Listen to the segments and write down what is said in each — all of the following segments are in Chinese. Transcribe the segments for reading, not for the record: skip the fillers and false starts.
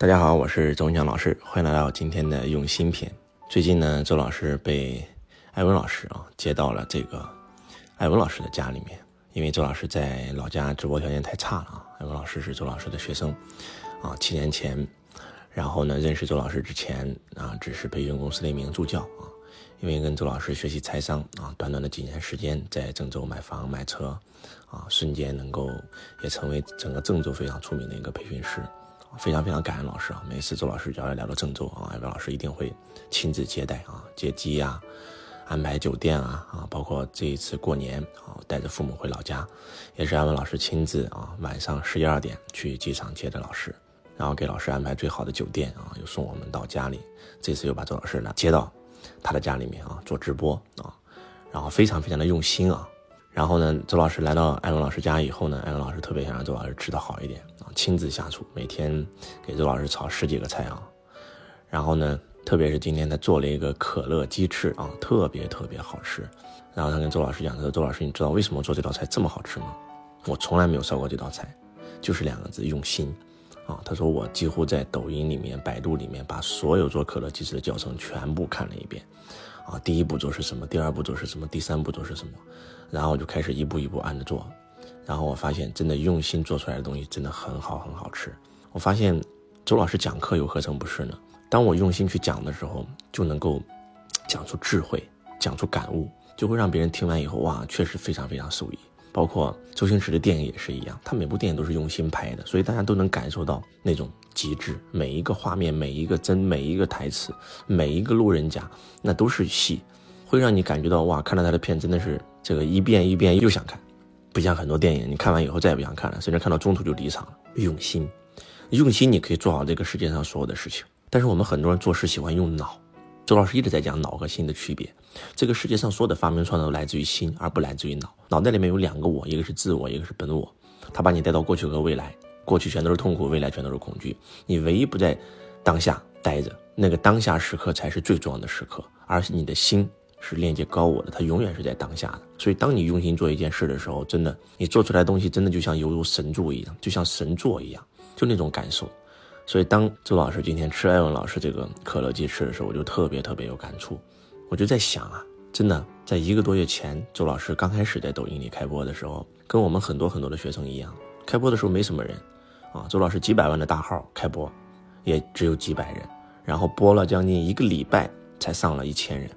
大家好，我是周文强老师，欢迎来到今天的用心篇。最近呢，周老师被艾文老师接到了这个艾文老师的家里面，因为周老师在老家直播条件太差了啊。艾文老师是周老师的学生啊，7年前，然后呢认识周老师之前啊，只是培训公司的一名助教啊，因为跟周老师学习财商啊，短短的几年时间，在郑州买房买车啊，瞬间能够也成为整个郑州非常出名的一个培训师。非常非常感恩老师啊！每次周老师只要聊到郑州啊，艾文老师一定会亲自接待啊、接机啊、安排酒店啊，包括这一次过年啊，带着父母回老家，也是艾文老师亲自啊，晚上11、12点去机场接着老师，然后给老师安排最好的酒店啊，又送我们到家里。这次又把周老师呢接到他的家里面啊，做直播啊，然后非常非常的用心啊。然后呢，周老师来到艾文老师家以后呢，艾文老师特别想让周老师吃得好一点啊，亲自下厨，每天给周老师炒10几个菜啊。然后呢，特别是今天他做了一个可乐鸡翅啊，特别特别好吃。然后他跟周老师讲，他说：“周老师，你知道为什么做这道菜这么好吃吗？我从来没有烧过这道菜，就是2个字用心啊。”他说：“我几乎在抖音里面、百度里面把所有做可乐鸡翅的教程全部看了一遍。”啊，第一步骤是什么？第二步骤是什么？第三步骤是什么？然后我就开始一步一步按着做，然后我发现真的用心做出来的东西真的很好很好吃。我发现周老师讲课又何尝不是呢？当我用心去讲的时候，就能够讲出智慧，讲出感悟，就会让别人听完以后哇，确实非常非常受益。包括周星驰的电影也是一样，他每部电影都是用心拍的，所以大家都能感受到那种极致，每一个画面，每一个帧，每一个台词，每一个路人甲，那都是戏，会让你感觉到哇，看到他的片真的是这个一遍一遍又想看，不像很多电影你看完以后再也不想看了，甚至看到中途就离场了。用心，用心你可以做好这个世界上所有的事情，但是我们很多人做事喜欢用脑，周老师一直在讲脑和心的区别。这个世界上所有的发明创造来自于心，而不来自于脑。脑袋里面有2个我，一个是自我，一个是本我。他把你带到过去和未来，过去全都是痛苦，未来全都是恐惧。你唯一不在当下待着，那个当下时刻才是最重要的时刻。而你的心是链接高我的，它永远是在当下的。所以当你用心做一件事的时候，真的你做出来的东西真的就像犹如神助一样，就像神作一样，就那种感受。所以当周老师今天吃艾文老师这个可乐鸡翅的时候，我就特别特别有感触。我就在想啊，真的在1个多月前，周老师刚开始在抖音里开播的时候，跟我们很多很多的学生一样，开播的时候没什么人啊，周老师几百万的大号开播也只有几百人，然后播了将近1个礼拜才上了1000人。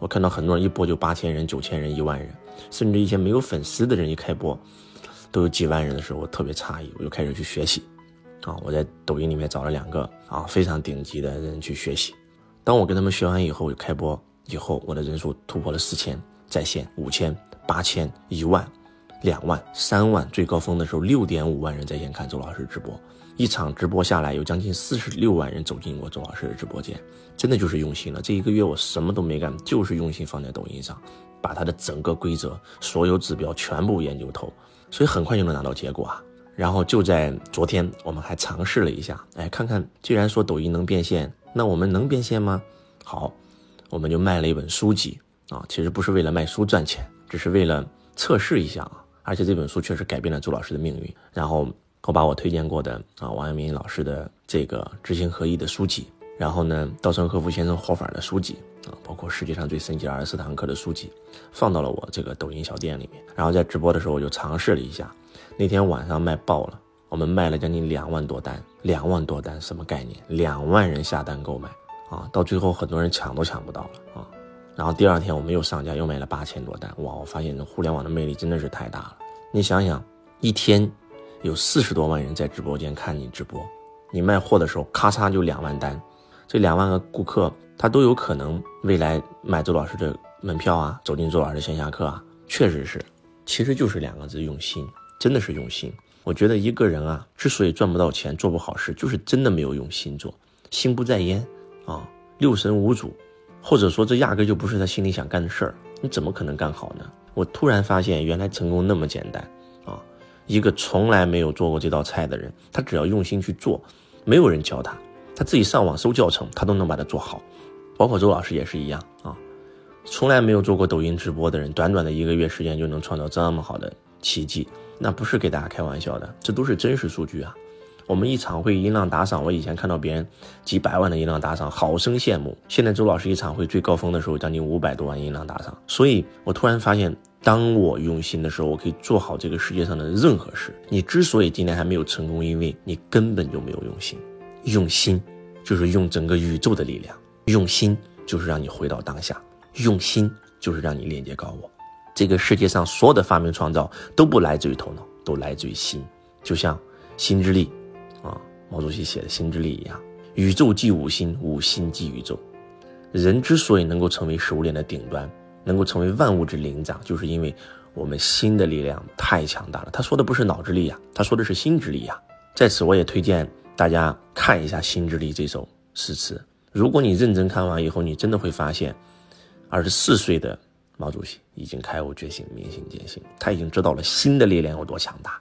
我看到很多人一播就8000人、9000人、10000人，甚至一些没有粉丝的人一开播都有几万人的时候，我特别诧异，我就开始去学习啊，我在抖音里面找了2个啊非常顶级的人去学习。当我跟他们学完以后，我就开播以后，我的人数突破了4000，在线5000、8000、10000、20000、30000，最高峰的时候6.5万人在线看周老师直播。一场直播下来，有将近46万人走进过周老师的直播间，真的就是用心了。这1个月我什么都没干，就是用心放在抖音上，把它的整个规则、所有指标全部研究透，所以很快就能拿到结果啊。然后就在昨天，我们还尝试了一下，哎，看看既然说抖音能变现，那我们能变现吗？好，我们就卖了一本书籍啊，其实不是为了卖书赚钱，只是为了测试一下啊。而且这本书确实改变了周老师的命运。然后我把我推荐过的啊王阳明老师的这个知行合一的书籍，然后呢稻盛和夫先生活法的书籍啊，包括世界上最神奇的24堂课的书籍，放到了我这个抖音小店里面。然后在直播的时候我就尝试了一下。那天晚上卖爆了，我们卖了将近2万多单，2万多单什么概念？2万人下单购买啊，到最后很多人抢都抢不到了啊。然后第2天我们又上架，又卖了8000多单，哇！我发现互联网的魅力真的是太大了。你想想，一天有40多万人在直播间看你直播，你卖货的时候咔嚓就2万单，这2万个顾客他都有可能未来买周老师的门票啊，走进周老师的线下课啊，确实是，其实就是2个字用心。真的是用心。我觉得一个人啊，之所以赚不到钱，做不好事，就是真的没有用心做，心不在焉啊，六神无主，或者说这压根就不是他心里想干的事儿，你怎么可能干好呢？我突然发现原来成功那么简单啊！一个从来没有做过这道菜的人，他只要用心去做，没有人教他，他自己上网搜教程，他都能把它做好。包括周老师也是一样啊，从来没有做过抖音直播的人，短短的1个月时间就能创造这么好的奇迹，那不是给大家开玩笑的，这都是真实数据啊。我们一场会音浪打赏，我以前看到别人几百万的音浪打赏，好生羡慕。现在周老师一场会最高峰的时候，将近500多万音浪打赏。所以我突然发现，当我用心的时候，我可以做好这个世界上的任何事。你之所以今天还没有成功，因为你根本就没有用心。用心就是用整个宇宙的力量，用心就是让你回到当下，用心就是让你链接高我。这个世界上所有的发明创造都不来自于头脑，都来自于心。就像心之力毛主席写的心之力一样，宇宙即五心，五心即宇宙。人之所以能够成为食物链的顶端，能够成为万物之灵长，就是因为我们心的力量太强大了。他说的不是脑之力啊，他说的是心之力啊。在此我也推荐大家看一下心之力这首诗词，如果你认真看完以后，你真的会发现24岁的毛主席已经开悟觉醒，明心见性，他已经知道了心的力量有多强大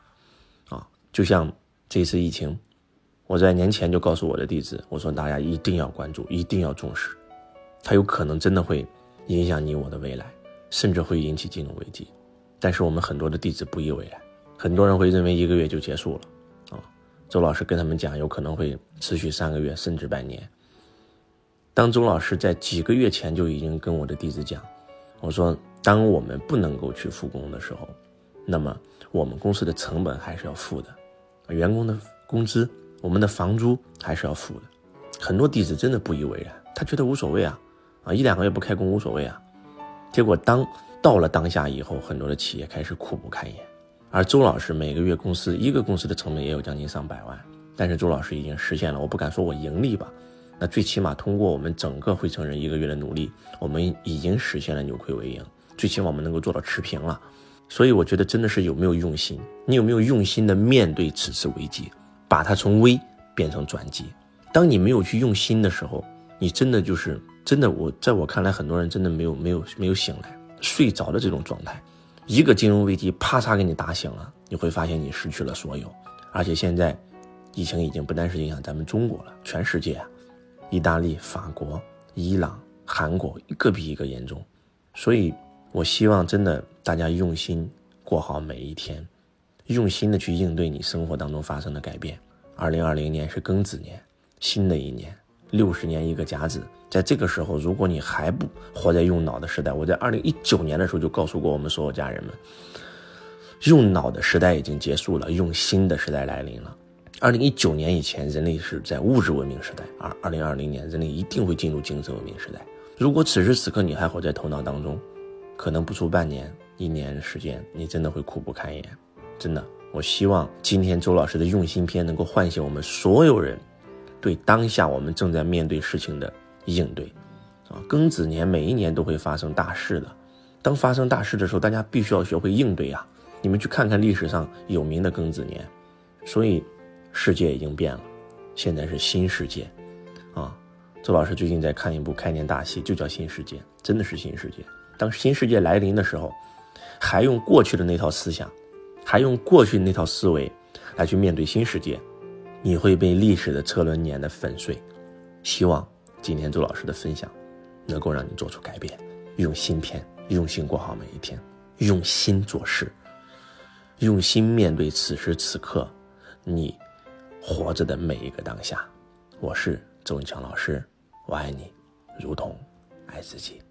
就像这次疫情，我在年前就告诉我的弟子，我说大家一定要关注，一定要重视，它有可能真的会影响你我的未来，甚至会引起金融危机。但是我们很多的弟子不以为然，很多人会认为1个月就结束了周老师跟他们讲，有可能会持续3个月甚至半年。当周老师在几个月前就已经跟我的弟子讲，我说当我们不能够去复工的时候，那么我们公司的成本还是要付的，员工的工资，我们的房租还是要付的。很多弟子真的不以为然，他觉得无所谓啊，1-2个月不开工无所谓啊。结果到了当下以后，很多的企业开始苦不堪言。而周老师每个月公司，一个公司的成本也有将近上百万，但是周老师已经实现了，我不敢说我盈利吧，那最起码通过我们整个汇成人1个月的努力，我们已经实现了扭亏为盈，最起码我们能够做到持平了。所以我觉得真的是有没有用心，你有没有用心的面对此次危机，把它从危变成转机。当你没有去用心的时候，你真的就是真的，在我看来，很多人真的没有醒来，睡着的这种状态。一个金融危机啪嚓给你打醒了，你会发现你失去了所有。而且现在疫情已经不单是影响咱们中国了，全世界意大利、法国、伊朗、韩国一个比一个严重。所以我希望真的大家用心过好每一天，用心的去应对你生活当中发生的改变。2020年是庚子年，新的一年，60年一个甲子。在这个时候，如果你还不活在用脑的时代，我在2019年的时候就告诉过我们所有家人们，用脑的时代已经结束了，用心的时代来临了。2019年以前，人类是在物质文明时代，而2020年人类一定会进入精神文明时代。如果此时此刻你还活在头脑当中，可能不出半年、1年的时间，你真的会苦不堪言。真的，我希望今天周老师的用心篇能够唤醒我们所有人对当下我们正在面对事情的应对庚子年每一年都会发生大事的，当发生大事的时候，大家必须要学会应对你们去看看历史上有名的庚子年。所以世界已经变了，现在是新世界周老师最近在看一部开年大戏，就叫新世界，真的是新世界。当新世界来临的时候，还用过去的那套思想，还用过去的那套思维来去面对新世界，你会被历史的车轮碾得粉碎。希望今天周老师的分享能够让你做出改变，用心篇，用心过好每一天，用心做事，用心面对此时此刻你活着的每一个当下。我是周文强老师，我爱你如同爱自己。